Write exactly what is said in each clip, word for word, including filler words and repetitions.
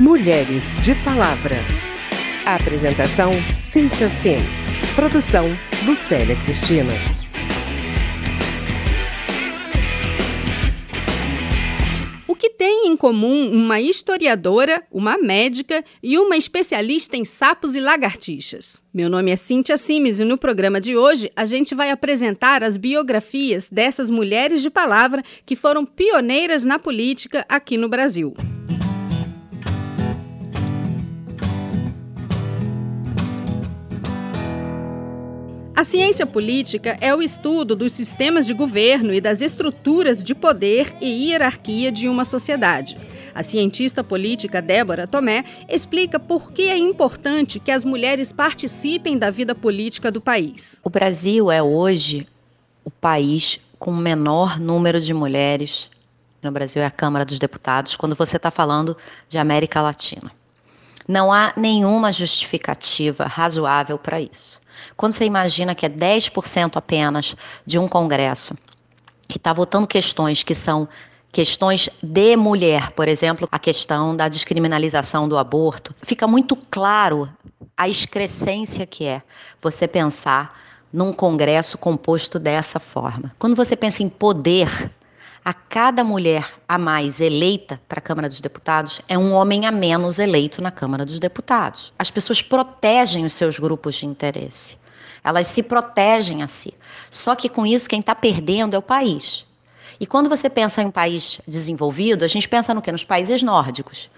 Mulheres de Palavra. Apresentação: Cíntia Sims. Produção: Lucélia Cristina. O que tem em comum uma historiadora, uma médica e uma especialista em sapos e lagartixas? Meu nome é Cíntia Sims e no programa de hoje a gente vai apresentar as biografias dessas mulheres de palavra que foram pioneiras na política aqui no Brasil. A ciência política é o estudo dos sistemas de governo e das estruturas de poder e hierarquia de uma sociedade. A cientista política Débora Tomé explica por que é importante que as mulheres participem da vida política do país. O Brasil é hoje o país com o menor número de mulheres no Brasil, é a Câmara dos Deputados, quando você está falando de América Latina. Não há nenhuma justificativa razoável para isso. Quando você imagina que é dez por cento apenas de um congresso que está votando questões que são questões de mulher, por exemplo, a questão da descriminalização do aborto, fica muito claro a excrescência que é você pensar num congresso composto dessa forma. Quando você pensa em poder, a cada mulher a mais eleita para a Câmara dos Deputados é um homem a menos eleito na Câmara dos Deputados. As pessoas protegem os seus grupos de interesse. Elas se protegem a si. Só que com isso quem está perdendo é o país. E quando você pensa em um país desenvolvido, a gente pensa no quê? Nos países nórdicos,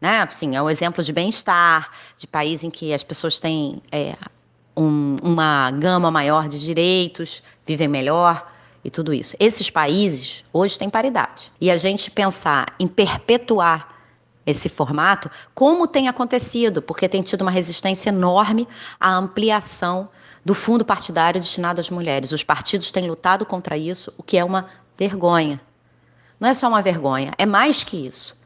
né? Assim, é um exemplo de bem-estar, de país em que as pessoas têm é, um, uma gama maior de direitos, vivem melhor. E tudo isso. Esses países hoje têm paridade. E a gente pensar em perpetuar esse formato, como tem acontecido, porque tem tido uma resistência enorme à ampliação do fundo partidário destinado às mulheres. Os partidos têm lutado contra isso, o que é uma vergonha. Não é só uma vergonha, é mais que isso.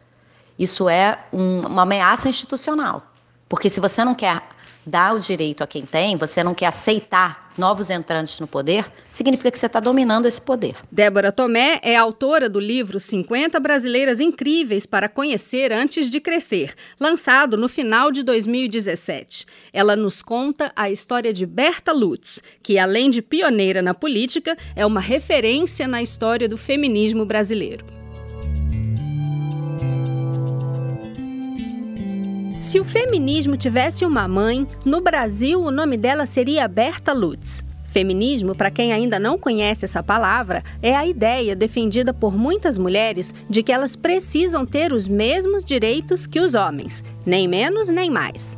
Isso é um, uma ameaça institucional. Porque se você não quer dar o direito a quem tem, você não quer aceitar novos entrantes no poder, significa que você está dominando esse poder. Débora Tomé é autora do livro cinquenta Brasileiras Incríveis para Conhecer Antes de Crescer, lançado no final de dois mil e dezessete. Ela nos conta a história de Bertha Lutz, que além de pioneira na política, é uma referência na história do feminismo brasileiro. Se o feminismo tivesse uma mãe, no Brasil o nome dela seria Bertha Lutz. Feminismo, para quem ainda não conhece essa palavra, é a ideia defendida por muitas mulheres de que elas precisam ter os mesmos direitos que os homens, nem menos nem mais.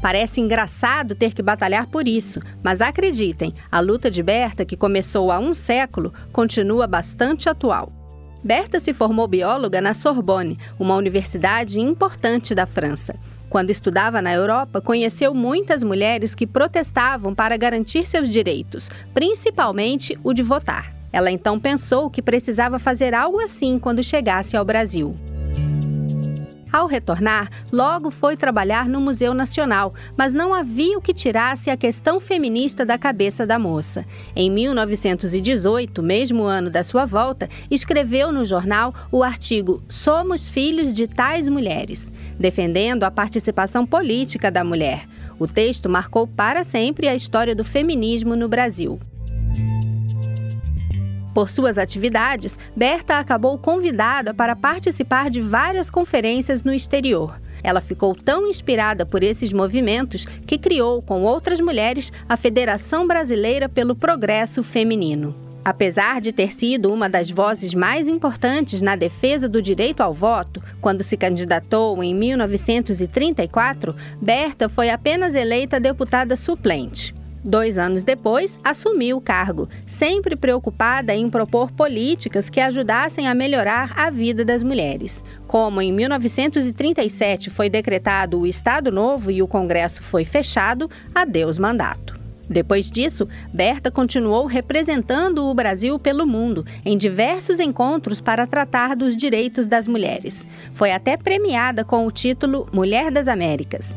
Parece engraçado ter que batalhar por isso, mas acreditem, a luta de Bertha, que começou há um século, continua bastante atual. Bertha se formou bióloga na Sorbonne, uma universidade importante da França. Quando estudava na Europa, conheceu muitas mulheres que protestavam para garantir seus direitos, principalmente o de votar. Ela então pensou que precisava fazer algo assim quando chegasse ao Brasil. Ao retornar, logo foi trabalhar no Museu Nacional, mas não havia o que tirasse a questão feminista da cabeça da moça. Em mil novecentos e dezoito, mesmo ano da sua volta, escreveu no jornal o artigo Somos Filhos de Tais Mulheres, defendendo a participação política da mulher. O texto marcou para sempre a história do feminismo no Brasil. Por suas atividades, Bertha acabou convidada para participar de várias conferências no exterior. Ela ficou tão inspirada por esses movimentos que criou, com outras mulheres, a Federação Brasileira pelo Progresso Feminino. Apesar de ter sido uma das vozes mais importantes na defesa do direito ao voto, quando se candidatou em mil novecentos e trinta e quatro, Bertha foi apenas eleita deputada suplente. Dois anos depois, assumiu o cargo, sempre preocupada em propor políticas que ajudassem a melhorar a vida das mulheres. Como em mil novecentos e trinta e sete foi decretado o Estado Novo e o Congresso foi fechado, adeus mandato. Depois disso, Bertha continuou representando o Brasil pelo mundo, em diversos encontros para tratar dos direitos das mulheres. Foi até premiada com o título Mulher das Américas.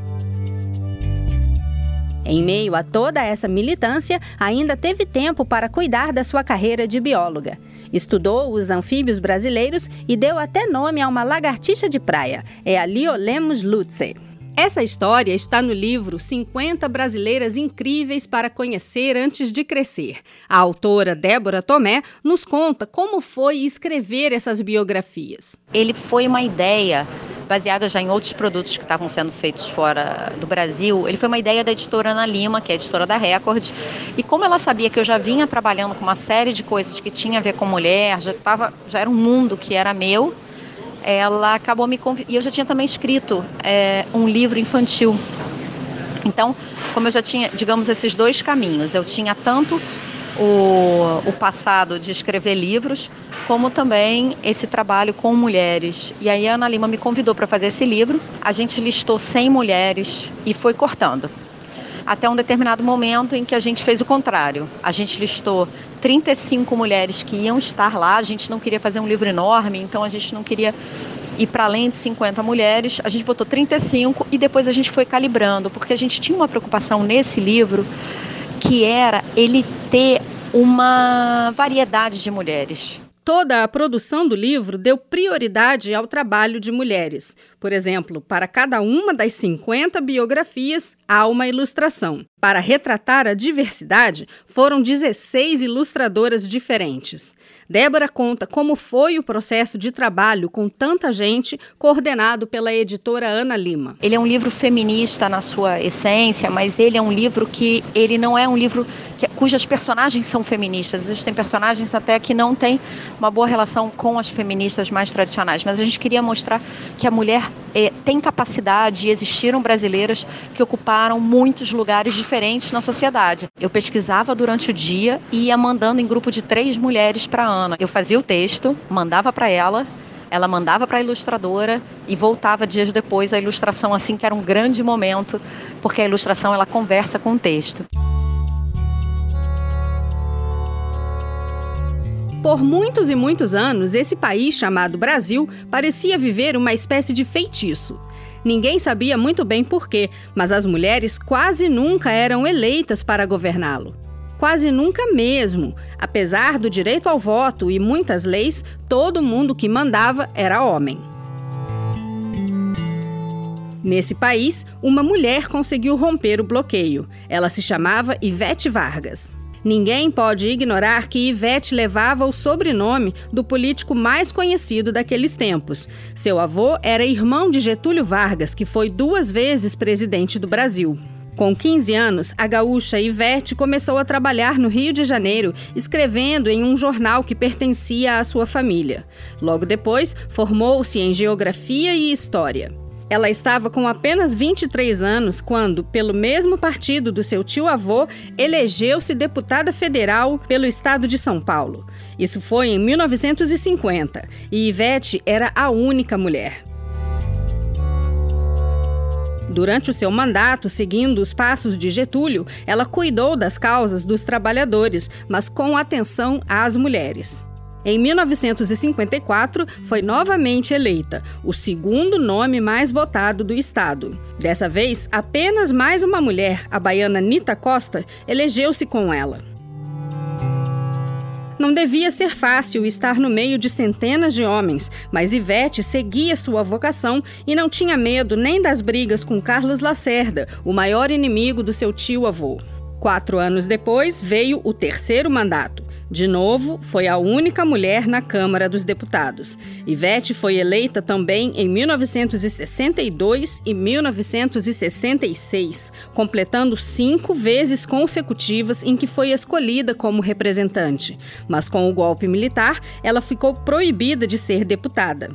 Em meio a toda essa militância, ainda teve tempo para cuidar da sua carreira de bióloga. Estudou os anfíbios brasileiros e deu até nome a uma lagartixa de praia. É a Liolaemus lutzae. Essa história está no livro cinquenta Brasileiras Incríveis para Conhecer Antes de Crescer. A autora Débora Tomé nos conta como foi escrever essas biografias. Ele foi uma ideia baseada já em outros produtos que estavam sendo feitos fora do Brasil. Ele foi uma ideia da editora Ana Lima, que é a editora da Record, e como ela sabia que eu já vinha trabalhando com uma série de coisas que tinha a ver com mulher, já, tava, já era um mundo que era meu, ela acabou me convidando, e eu já tinha também escrito é, um livro infantil. Então, como eu já tinha, digamos, esses dois caminhos, eu tinha tanto o, o passado de escrever livros, como também esse trabalho com mulheres. E aí a Ana Lima me convidou para fazer esse livro, a gente listou cem mulheres e foi cortando. Até um determinado momento em que a gente fez o contrário. A gente listou trinta e cinco mulheres que iam estar lá. A gente não queria fazer um livro enorme, então a gente não queria ir para além de cinquenta mulheres. A gente botou trinta e cinco e depois a gente foi calibrando, porque a gente tinha uma preocupação nesse livro que era ele ter uma variedade de mulheres. Toda a produção do livro deu prioridade ao trabalho de mulheres. Por exemplo, para cada uma das cinquenta biografias, há uma ilustração. Para retratar a diversidade, foram dezesseis ilustradoras diferentes. Débora conta como foi o processo de trabalho com tanta gente, coordenado pela editora Ana Lima. Ele é um livro feminista na sua essência, mas ele é um livro que ele não é um livro que, cujas personagens são feministas. Existem personagens até que não têm uma boa relação com as feministas mais tradicionais, mas a gente queria mostrar que a mulher eh, tem capacidade e existiram brasileiras que ocuparam muitos lugares diferentes. diferentes na sociedade. Eu pesquisava durante o dia e ia mandando em grupo de três mulheres para Ana. Eu fazia o texto, mandava para ela, ela mandava para a ilustradora e voltava dias depois a ilustração, assim, que era um grande momento, porque a ilustração ela conversa com o texto. Por muitos e muitos anos, esse país chamado Brasil parecia viver uma espécie de feitiço. Ninguém sabia muito bem por quê, mas as mulheres quase nunca eram eleitas para governá-lo. Quase nunca mesmo. Apesar do direito ao voto e muitas leis, todo mundo que mandava era homem. Nesse país, uma mulher conseguiu romper o bloqueio. Ela se chamava Ivete Vargas. Ninguém pode ignorar que Ivete levava o sobrenome do político mais conhecido daqueles tempos. Seu avô era irmão de Getúlio Vargas, que foi duas vezes presidente do Brasil. Com quinze anos, a gaúcha Ivete começou a trabalhar no Rio de Janeiro, escrevendo em um jornal que pertencia à sua família. Logo depois, formou-se em Geografia e História. Ela estava com apenas vinte e três anos quando, pelo mesmo partido do seu tio-avô, elegeu-se deputada federal pelo estado de São Paulo. Isso foi em mil novecentos e cinquenta, e Ivete era a única mulher. Durante o seu mandato, seguindo os passos de Getúlio, ela cuidou das causas dos trabalhadores, mas com atenção às mulheres. Em mil novecentos e cinquenta e quatro, foi novamente eleita, o segundo nome mais votado do estado. Dessa vez, apenas mais uma mulher, a baiana Nita Costa, elegeu-se com ela. Não devia ser fácil estar no meio de centenas de homens, mas Ivete seguia sua vocação e não tinha medo nem das brigas com Carlos Lacerda, o maior inimigo do seu tio-avô. Quatro anos depois, veio o terceiro mandato. De novo, foi a única mulher na Câmara dos Deputados. Ivete foi eleita também em mil novecentos e sessenta e dois e mil novecentos e sessenta e seis, completando cinco vezes consecutivas em que foi escolhida como representante. Mas com o golpe militar, ela ficou proibida de ser deputada.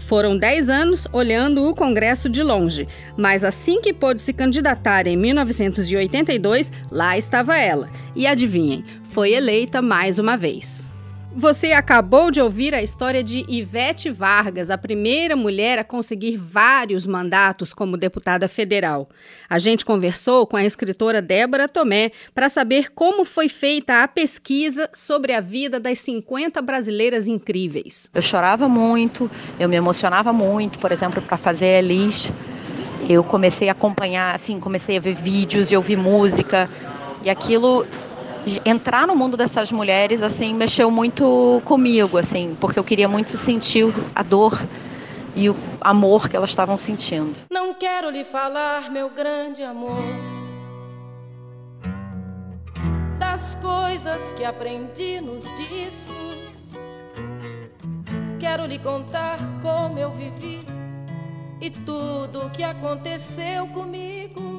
Foram dez anos olhando o Congresso de longe, mas assim que pôde se candidatar em mil novecentos e oitenta e dois, lá estava ela. E adivinhem, foi eleita mais uma vez. Você acabou de ouvir a história de Ivete Vargas, a primeira mulher a conseguir vários mandatos como deputada federal. A gente conversou com a escritora Débora Tomé para saber como foi feita a pesquisa sobre a vida das cinquenta brasileiras incríveis. Eu chorava muito, eu me emocionava muito, por exemplo, para fazer a lista. Eu comecei a acompanhar, assim, comecei a ver vídeos e ouvir música, e aquilo entrar no mundo dessas mulheres, assim, mexeu muito comigo, assim, porque eu queria muito sentir a dor e o amor que elas estavam sentindo. Não quero lhe falar, meu grande amor, das coisas que aprendi nos discos. Quero lhe contar como eu vivi e tudo o que aconteceu comigo.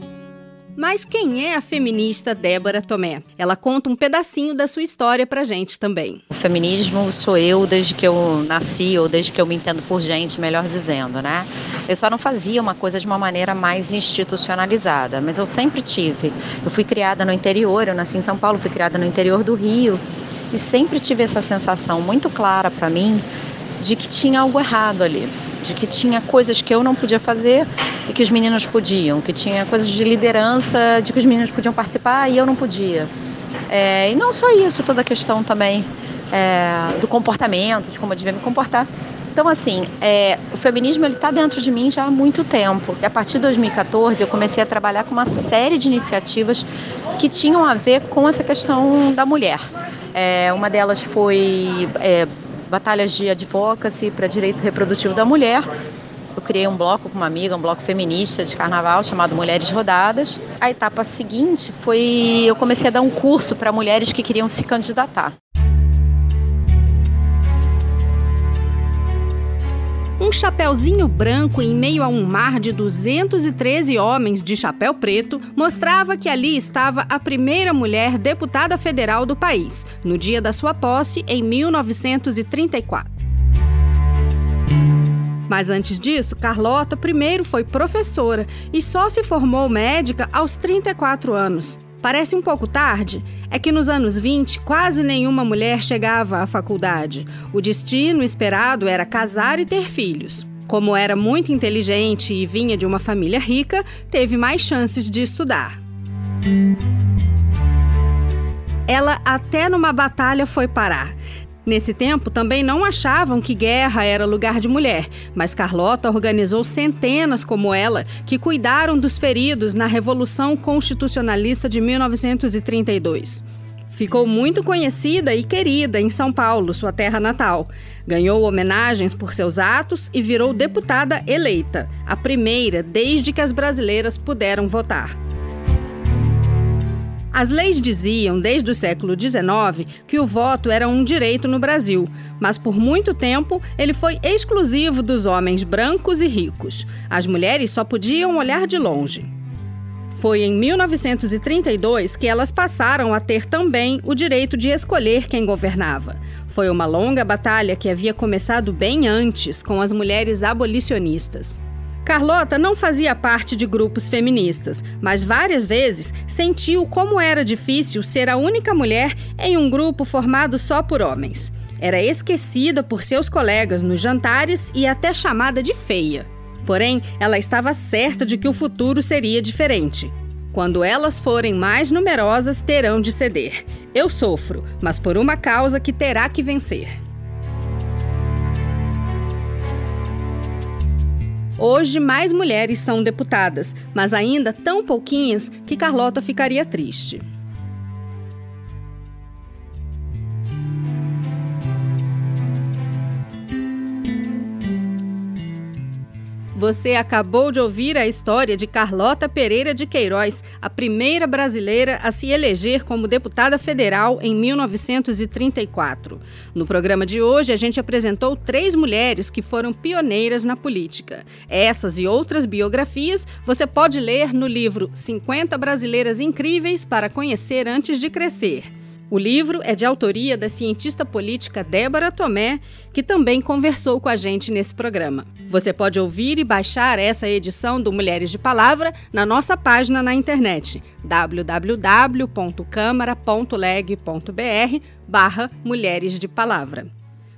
Mas quem é a feminista Débora Tomé? Ela conta um pedacinho da sua história pra gente também. O feminismo sou eu desde que eu nasci, ou desde que eu me entendo por gente, melhor dizendo, né? Eu só não fazia uma coisa de uma maneira mais institucionalizada, mas eu sempre tive. Eu fui criada no interior, eu nasci em São Paulo, fui criada no interior do Rio, e sempre tive essa sensação muito clara pra mim de que tinha algo errado ali, de que tinha coisas que eu não podia fazer e que os meninos podiam, que tinha coisas de liderança, de que os meninos podiam participar e eu não podia. É, e não só isso, toda a questão também é, do comportamento, de como eu devia me comportar. Então, assim, é, o feminismo está dentro de mim já há muito tempo. E a partir de dois mil e quatorze, eu comecei a trabalhar com uma série de iniciativas que tinham a ver com essa questão da mulher. É, uma delas foi... É, batalhas de advocacy para direito reprodutivo da mulher. Eu criei um bloco com uma amiga, um bloco feminista de carnaval chamado Mulheres Rodadas. A etapa seguinte foi... eu comecei a dar um curso para mulheres que queriam se candidatar. Um chapeuzinho branco em meio a um mar de duzentos e treze homens de chapéu preto mostrava que ali estava a primeira mulher deputada federal do país, no dia da sua posse, em mil novecentos e trinta e quatro. Mas antes disso, Carlota primeiro foi professora e só se formou médica aos trinta e quatro anos. Parece um pouco tarde? É que nos anos vinte, quase nenhuma mulher chegava à faculdade. O destino esperado era casar e ter filhos. Como era muito inteligente e vinha de uma família rica, teve mais chances de estudar. Ela até numa batalha foi parar. Nesse tempo, também não achavam que guerra era lugar de mulher, mas Carlota organizou centenas como ela que cuidaram dos feridos na Revolução Constitucionalista de mil novecentos e trinta e dois. Ficou muito conhecida e querida em São Paulo, sua terra natal. Ganhou homenagens por seus atos e virou deputada eleita, a primeira desde que as brasileiras puderam votar. As leis diziam, desde o século dezenove, que o voto era um direito no Brasil, mas por muito tempo ele foi exclusivo dos homens brancos e ricos. As mulheres só podiam olhar de longe. Foi em mil novecentos e trinta e dois que elas passaram a ter também o direito de escolher quem governava. Foi uma longa batalha que havia começado bem antes, com as mulheres abolicionistas. Carlota não fazia parte de grupos feministas, mas várias vezes sentiu como era difícil ser a única mulher em um grupo formado só por homens. Era esquecida por seus colegas nos jantares e até chamada de feia. Porém, ela estava certa de que o futuro seria diferente. Quando elas forem mais numerosas, terão de ceder. Eu sofro, mas por uma causa que terá que vencer. Hoje, mais mulheres são deputadas, mas ainda tão pouquinhas que Carlota ficaria triste. Você acabou de ouvir a história de Carlota Pereira de Queiroz, a primeira brasileira a se eleger como deputada federal em mil novecentos e trinta e quatro. No programa de hoje, a gente apresentou três mulheres que foram pioneiras na política. Essas e outras biografias você pode ler no livro cinquenta Brasileiras Incríveis para Conhecer Antes de Crescer. O livro é de autoria da cientista política Débora Tomé, que também conversou com a gente nesse programa. Você pode ouvir e baixar essa edição do Mulheres de Palavra na nossa página na internet, w w w ponto câmara ponto leg ponto b r barra Mulheres de Palavra.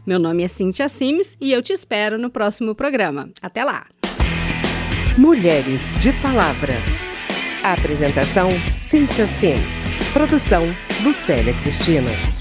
Meu nome é Cíntia Sims e eu te espero no próximo programa. Até lá! Mulheres de Palavra. A apresentação, Cíntia Sims. Produção, Lucélia Cristina.